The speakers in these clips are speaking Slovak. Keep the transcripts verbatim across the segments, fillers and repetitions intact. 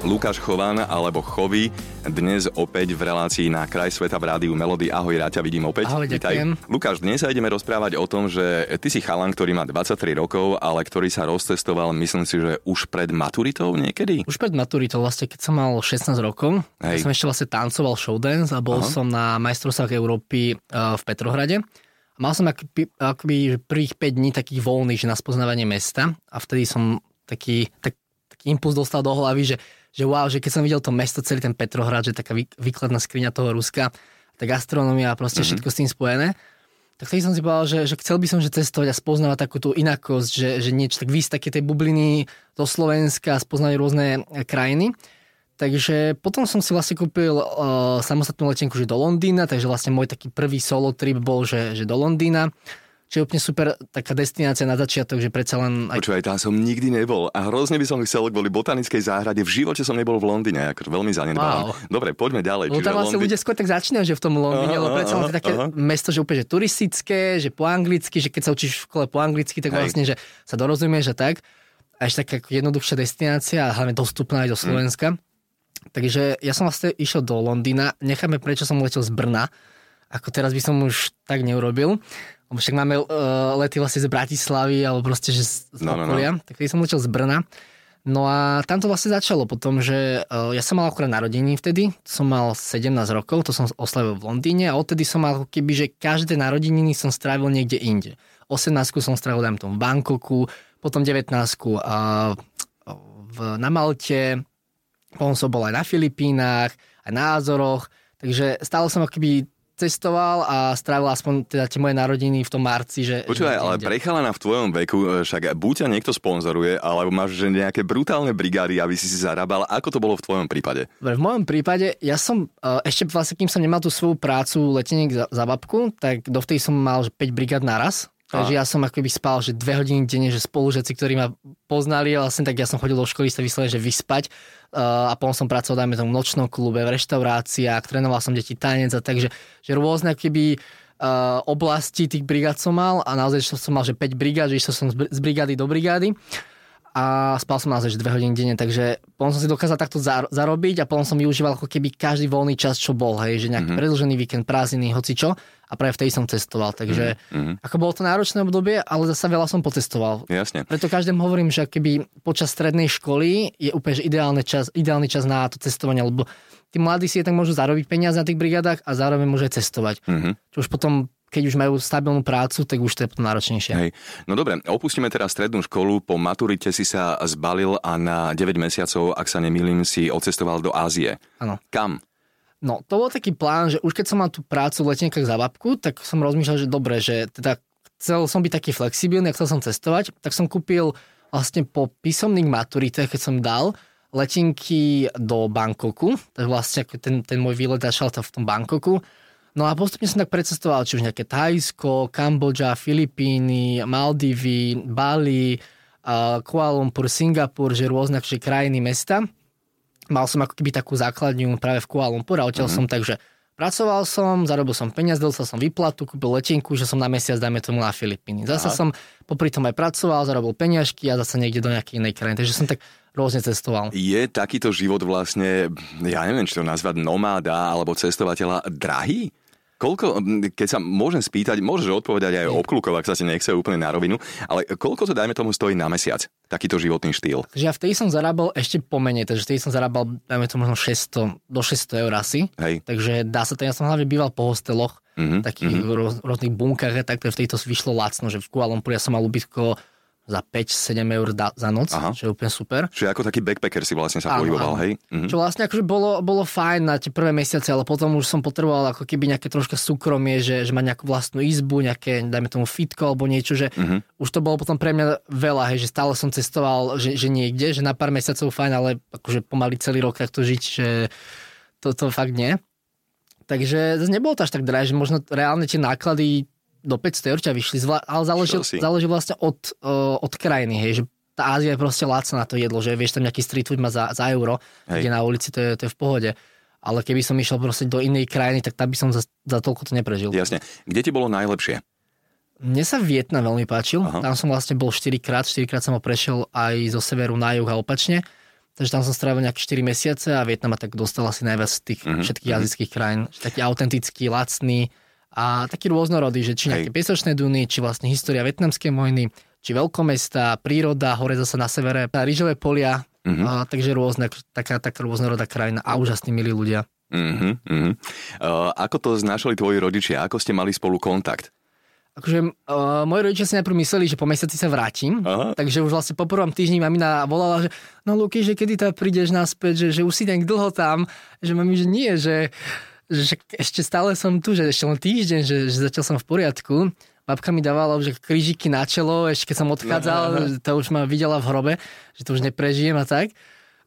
Lukáš Chovan alebo Chovy dnes opäť v relácii Na kraj sveta v rádiu Melody. Ahoj, rád ťa vidím opäť. Ahoj, ďakujem. Vítaj. Lukáš, dnes sa ideme rozprávať o tom, že ty si chalan, ktorý má dvadsaťtri rokov, ale ktorý sa rozcestoval, myslím si, že už pred maturitou niekedy? Už pred maturitou, vlastne keď som mal šestnásť rokov, ja som ešte vlastne tancoval showdance a bol Aha. som na majstrovstvách Európy v Petrohrade. Mal som akoby, akoby prvých päť dní takých voľných, že na spoznávanie mesta, a vtedy som taký, tak, taký impuls dostal do hlavy, že že wow, že keď som videl to mesto, celý ten Petrohrad, že taká výkladná skriňa toho Ruska, tá gastronomia a proste mm-hmm. všetko s tým spojené, tak vtedy som si povedal, že, že chcel by som že cestovať a spoznávať takú tú inakosť, že, že niečo, tak výsť také tej bubliny do Slovenska a spoznávať rôzne krajiny. Takže potom som si vlastne kúpil uh, samostatnú letenku že do Londýna, takže vlastne môj taký prvý solo trip bol, že, že do Londýna. Čiže úplne super taká destinácia na začiatok, že predsa len... Aj... Počúvaj, tam som nikdy nebol a hrozne by som chcel kvôli botanickej záhrade. V živote som nebol v Londýne, akože veľmi zanedbávam. Wow. Dobre, poďme ďalej. No tam vlastne Londýn... ľudia skôr tak začínajú, že v tom Londýne, lebo predsa len to je také aha. mesto, že úplne že turistické, že po anglicky, že keď sa učíš v škole po anglicky, tak Hej. vlastne, že sa dorozumieš a tak. A ešte taká jednoduchšia destinácia a hlavne dostupná aj do Slovenska. Mm. Takže ja som vlastne išiel do Londýna. Necháme, prečo som letel z Brna. Ako teraz by som už tak neurobil. Však máme uh, lety vlastne z Bratislavy alebo proste že z, z no, okolia. No, no. Tak vtedy som letel z Brna. No a tam to vlastne začalo potom, že uh, ja som mal akurát narodeniny vtedy. Som mal sedemnásť rokov, to som oslavil v Londýne a odtedy som mal keby, že každé narodeniny som strávil niekde inde. osemnástku som strávil dajme tomu v Bangkoku, potom devätnástku uh, v, na Malte, potom som bol aj na Filipínach, aj na Azoroch. Takže stále som akoby... cestoval a strávil aspoň teda tie moje narodiny v tom marci. Že, Počúvaj, že ale pre chalana v tvojom veku, však buď ťa niekto sponzoruje, alebo máš že nejaké brutálne brigády, aby si si zarábal. Ako to bolo v tvojom prípade? V mojom prípade, ja som ešte vlastne, kým som nemal tú svoju prácu leteniek za, za babku, tak dovtedy som mal päť brigád naraz. Takže ja som akoby spal, že dve hodiny denne, že spolužiaci, ktorí ma poznali, vlastne tak ja som chodil do školy, sa vyslovene, že vyspať uh, a potom som pracoval, dajme tomu, v nočnom klube, v reštauráciách, trénoval som deti tanec a takže, že rôzne akoby uh, oblasti tých brigád som mal a naozaj som mal, že päť brigád, že išiel som z brigády do brigády a spal som naozaj, že dve hodiny denne, takže potom som si dokázal takto zarobiť a potom som využíval ako keby každý voľný čas, čo bol, hej, že nejaký mm-hmm. predĺžený víkend, prázdniny, hocičo. A práve vtedy som cestoval, takže mm-hmm. ako bolo to náročné obdobie, ale zasa veľa som pocestoval. Jasne. Preto každému hovorím, že keby počas strednej školy je úplne ideálny čas, ideálny čas na to cestovanie, lebo tí mladí si tak môžu zarobiť peniaze na tých brigádach a zároveň môžu aj cestovať. Mm-hmm. Čo už potom, keď už majú stabilnú prácu, tak už to je potom náročnejšie. Hej. No dobre, opustíme teraz strednú školu, po maturite si sa zbalil a na deväť mesiacov, ak sa nemýlim, si odcestoval do Ázie. Áno. Kam? No, to bol taký plán, že už keď som mal tú prácu v letenkách za babku, tak som rozmýšľal, že dobre, že teda chcel som byť taký flexibilný, chcel som cestovať, tak som kúpil vlastne po písomných maturitách, keď som dal letenky do Bangkoku, tak vlastne ten, ten môj výlet začal v tom Bangkoku. No a postupne som tak precestoval, či už nejaké Tajsko, Kambodža, Filipíny, Maldívy, Bali, uh, Kuala Lumpur, Singapur, že rôzne že krajiny, mesta. Mal som ako keby takú základňu práve v Kuala Lumpur a odtiaľ mm-hmm. som, takže pracoval som, zarobil som peniaz, dostal som výplatu, kúpil letenku, že som na mesiac, dajme tomu, na Filipíny. Zasa Aha. som popri tom aj pracoval, zarobil peniažky a zasa niekde do nejakej inej krajiny. Takže som tak rôzne cestoval. Je takýto život vlastne, ja neviem, či to nazvať nomáda alebo cestovateľa, drahý? Koľko, keď sa môžem spýtať, môžeš odpovedať aj o obkľukov, ak sa ti nechce úplne na rovinu, ale koľko to, dajme tomu, stojí na mesiac, takýto životný štýl? Takže ja vtedy som zarábal ešte pomenej, takže vtedy som zarábal, dajme to možno šesťsto, do šesťsto eur asi, Hej. takže dá sa to, ja som hlavne býval po hosteloch, mm-hmm. takých mm-hmm. roz, rôznych bunkách, tak vtedy to vyšlo lacno, že v Kuala Lumpur ja som mal ubytko za päť sedem eur da- za noc, Aha. čo je úplne super. Čiže ako taký backpacker si vlastne sa pohyboval, hej? Mhm. Čo vlastne akože bolo, bolo fajn na tie prvé mesiace, ale potom už som potreboval ako keby nejaké troška súkromie, že, že mať nejakú vlastnú izbu, nejaké, dajme tomu, fitko alebo niečo, že mhm. už to bolo potom pre mňa veľa, hej, že stále som cestoval, že, že niekde, že na pár mesiacov fajn, ale akože pomaly celý rok takto žiť, že to, to fakt nie. Takže zase nebolo to až tak drahé, že možno reálne tie náklady do päťsto eur ťa vyšli, ale záleží, záleží vlastne od, uh, od krajiny, hej, že tá Ázia je proste lacná na to jedlo, že vieš tam nejaký street food má za, za euro, hej, kde na ulici to je, to je v pohode. Ale keby som išiel proste do inej krajiny, tak tam by som za, za toľko to neprežil. Jasne. Kde ti bolo najlepšie? Mne sa Vietnam veľmi páčil. Aha. Tam som vlastne bol štyrikrát, štyrikrát som ho prešiel aj zo severu na juh a opačne. Takže tam som strávil nejaké štyri mesiace a Vietnam ma tak dostal asi najviac z tých mm-hmm. všetkých azijských krajín. Taký autentický, lacný a taký rôznorodý, že či nejaké piesočné duny, či vlastne história vietnamskej vojny, či veľkomestá, príroda, hore zase na severe, rýžové polia, mm-hmm. a, takže rôzne, taká, taká rôznorodá krajina a úžasní milí ľudia. Mm-hmm, mm-hmm. Uh, ako to znášali tvoji rodičia? Ako ste mali spolu kontakt? Akože uh, moji rodičia si najprv mysleli, že po mesiaci sa vrátim, aha, takže už vlastne po prvom týždni mamina volala, že no Luky, že kedy tam prídeš naspäť, že, že už si tak dlho tam, že mami, že nie, že, že ešte stále som tu, že ešte len týždeň, že, že začal som v poriadku. Babka mi dávala už krížiky na čelo, ešte keď som odchádzal, aha, aha, to už ma videla v hrobe, že to už neprežijem a tak.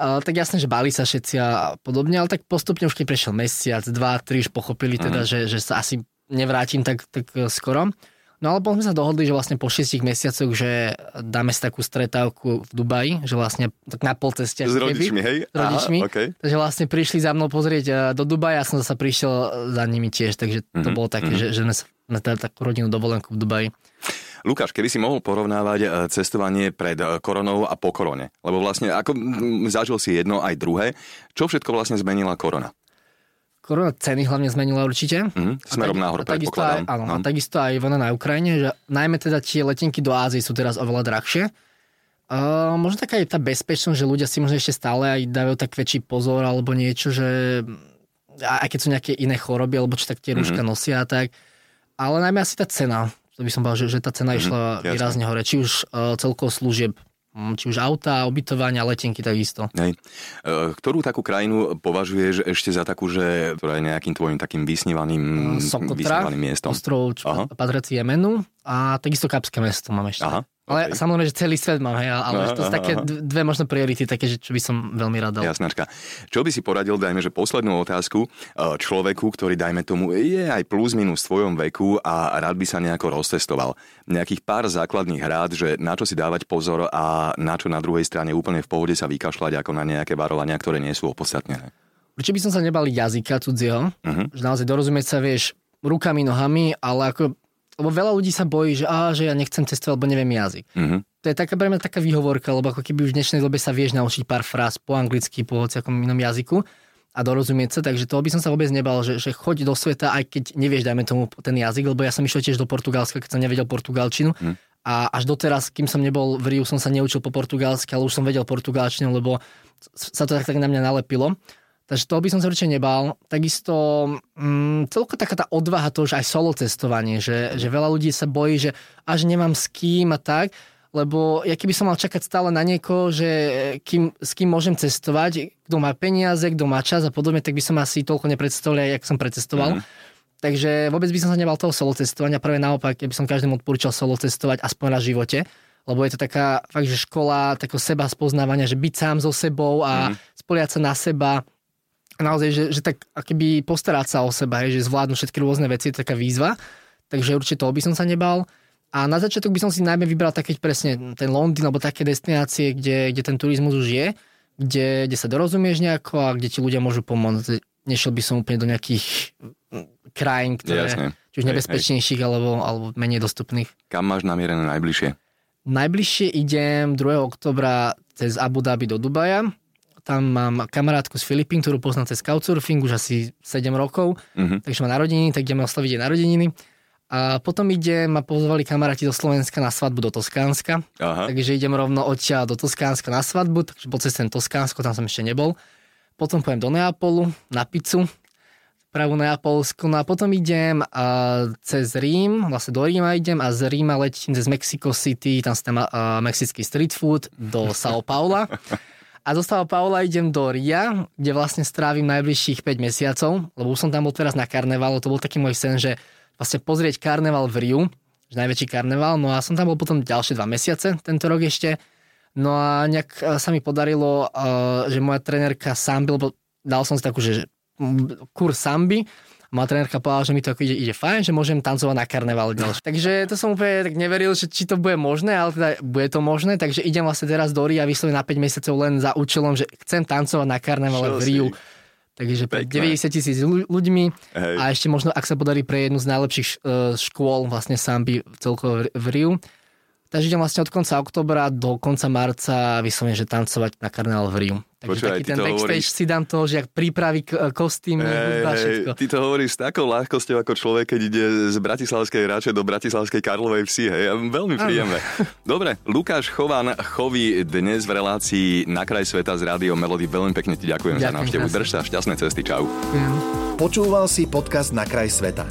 Uh, tak jasné, že báli sa všetci a podobne, ale tak postupne už keď prešiel mesiac, dva, tri, už pochopili teda, aha, že, že sa asi nevrátim tak, tak skoro. No ale potom sme sa dohodli, že vlastne po šiestich mesiacoch, že dáme si takú stretávku v Dubaji, že vlastne tak na polceste. S rodičmi, hej? S rodičmi. Aha, okay. Takže vlastne prišli za mnou pozrieť do Dubaja, ja som zasa prišiel za nimi tiež, takže to mm-hmm. bolo také, mm-hmm. že, že sme na takú rodinnú dovolenku v Dubaji. Lukáš, keby si mohol porovnávať cestovanie pred koronou a po korone? Lebo vlastne, ako zažil si jedno aj druhé, čo všetko vlastne zmenila korona? Korona ceny hlavne zmenila určite. Mm, smerom nahor, predpokladám. Áno, a takisto aj vojna na Ukrajine, že najmä teda tie letenky do Ázie sú teraz oveľa drahšie. Uh, možno taká je tá bezpečnosť, že ľudia si možno ešte stále aj dávajú tak väčší pozor alebo niečo, že aj keď sú nejaké iné choroby, alebo čo tak tie rúška mm-hmm. nosia tak. Ale najmä asi tá cena. To by som bol, že, že tá cena mm-hmm. išla jasne. výrazne hore. Či už uh, celkovo služieb, či už auta, ubytovania, letenky takisto. Hej. Ktorú takú krajinu považuješ ešte za takú, že ktorá je nejakým tvojim takým vysnívaným, Sokotra, vysnívaným miestom? Sokotra, ostrov patriaci Jemenu a takisto Kapské mesto mám ešte. Aha, ale okay. Samozrejme, že celý svet mám, hej, ale aha, to sú také aha. dve možno priority, také, že čo by som veľmi rád dal. Jasnačka. Čo by si poradil, dajme, že poslednú otázku človeku, ktorý, dajme tomu, je aj plus minus v svojom veku a rád by sa nejako roztestoval. Nejakých pár základných rád, že na čo si dávať pozor a na čo na druhej strane úplne v pohode sa vykašľať ako na nejaké varovania, ktoré nie sú opodstatnené. Určite by som sa nebal jazyka cudzieho, uh-huh. že naozaj dorozumieť sa vieš rukami, nohami, ale ako, lebo veľa ľudí sa bojí, že, á, že ja nechcem cestovať, lebo neviem jazyk. Uh-huh. To je taká pre mňa taká výhovorka, lebo ako keby už v dnešnej dobe sa vieš naučiť pár fráz po anglicky, po hociakom inom jazyku a dorozumieť sa, takže toho by som sa vôbec nebal, že, že choď do sveta, aj keď nevieš, dajme tomu ten jazyk, lebo ja som išiel tiež do Portugalska, keď som nevedel portugalčinu. Uh-huh. A až doteraz, kým som nebol v Riu, som sa neučil po portugalsky, ale už som vedel portugalčinu, lebo sa to tak, tak na mňa nalepilo. Takže toho by som sa určite nebál. Takisto mm, celko taká tá odvaha toho, že aj solo cestovanie, že, že veľa ľudí sa bojí, že až nemám s kým a tak, lebo ja keby som mal čakať stále na niekoho, že kým, s kým môžem cestovať, kto má peniaze, kto má čas a podobne, tak by som asi toľko nepredstavoval, jak som predcestoval. Mm. Takže vôbec by som sa nebal toho solo cestovania, práve naopak, ja by som každému odporúčal solo cestovať aspoň na živote, lebo je to taká fakt, že škola takého seba spoznávania, že byť sám so sebou a mm. spoliať sa na seba. Naozaj, že, že tak akoby postarať sa o seba, hej, že zvládnu všetky rôzne veci, je to taká výzva, takže určite toho by som sa nebal. A na začiatok by som si najmä vybral také presne ten Londýn, alebo také destinácie, kde, kde ten turizmus už je, kde, kde sa dorozumieš nejako a kde ti ľudia môžu pomôcť. Nešiel by som úplne do nejakých krajín, ktoré jasne, či už nebezpečnejších hej, hej. Alebo, alebo menej dostupných. Kam máš namierené najbližšie? Najbližšie idem druhého októbra cez Abu Dhabi do Dubaja. Tam mám kamarátku z Filipín, ktorú poznám cez Couchsurfing už asi sedem rokov. Uh-huh. Takže má narodeniny, tak ideme oslaviť aj narodeniny. A potom ide, ma pozvali kamaráti do Slovenska na svadbu do Toskánska. Aha. Takže idem rovno odtiaľ do Toskánska na svadbu, takže po ceste Toskánsko, tam som ešte nebol. Potom pojem do Neapolu na pizzu, pravú Neapolsku, no a potom idem a cez Rím, vlastne do Ríma idem a z Ríma letím cez Mexico City, tam sa tam mexický street food, do São Paula. A zo São Paula idem do Ria, kde vlastne strávim najbližších päť mesiacov, lebo už som tam bol teraz na karneval, to bol taký môj sen, že vlastne pozrieť karneval v Riu, že najväčší karneval, no a som tam bol potom ďalšie dva mesiace, tento rok ešte. No a nejak sa mi podarilo, že moja trenérka samby, lebo dal som si takú, že kurs samby Moja trenérka povedala, že mi to ako ide, ide fajn, že môžem tancovať na karneval ďalšie. Takže to som úplne tak neveril, že či to bude možné, ale teda bude to možné, takže idem vlastne teraz do Ria vyslovene na päť mesiacov len za účelom, že chcem tancovať na karnevale v Riu. Takže deväťdesiat tisíc ľuďmi. Hej. A ešte možno, ak sa podarí pre jednu z najlepších škôl vlastne samby celkovo v Riu. Takže idem vlastne od konca októbra do konca marca vyslovene, že tancovať na karneval v Riu. Takže Počúva, taký ten backstage hovoríš... si dám toho, že ak prípravy, kostýmy, hudba, všetko. Ty to hovoríš s takou ľahkosťou ako človek, keď ide z bratislavskej Rače do bratislavskej Karlovej Vsi. Hej. Veľmi príjemné. Dobre, Lukáš Chovan choví dnes v relácii Na kraj sveta z Rádio Melody. Veľmi pekne ti ďakujem, ďakujem za návštevu. Drž sa, šťastné cesty. Čau. Ďakujem. Počúval si podcast Na kraj sveta.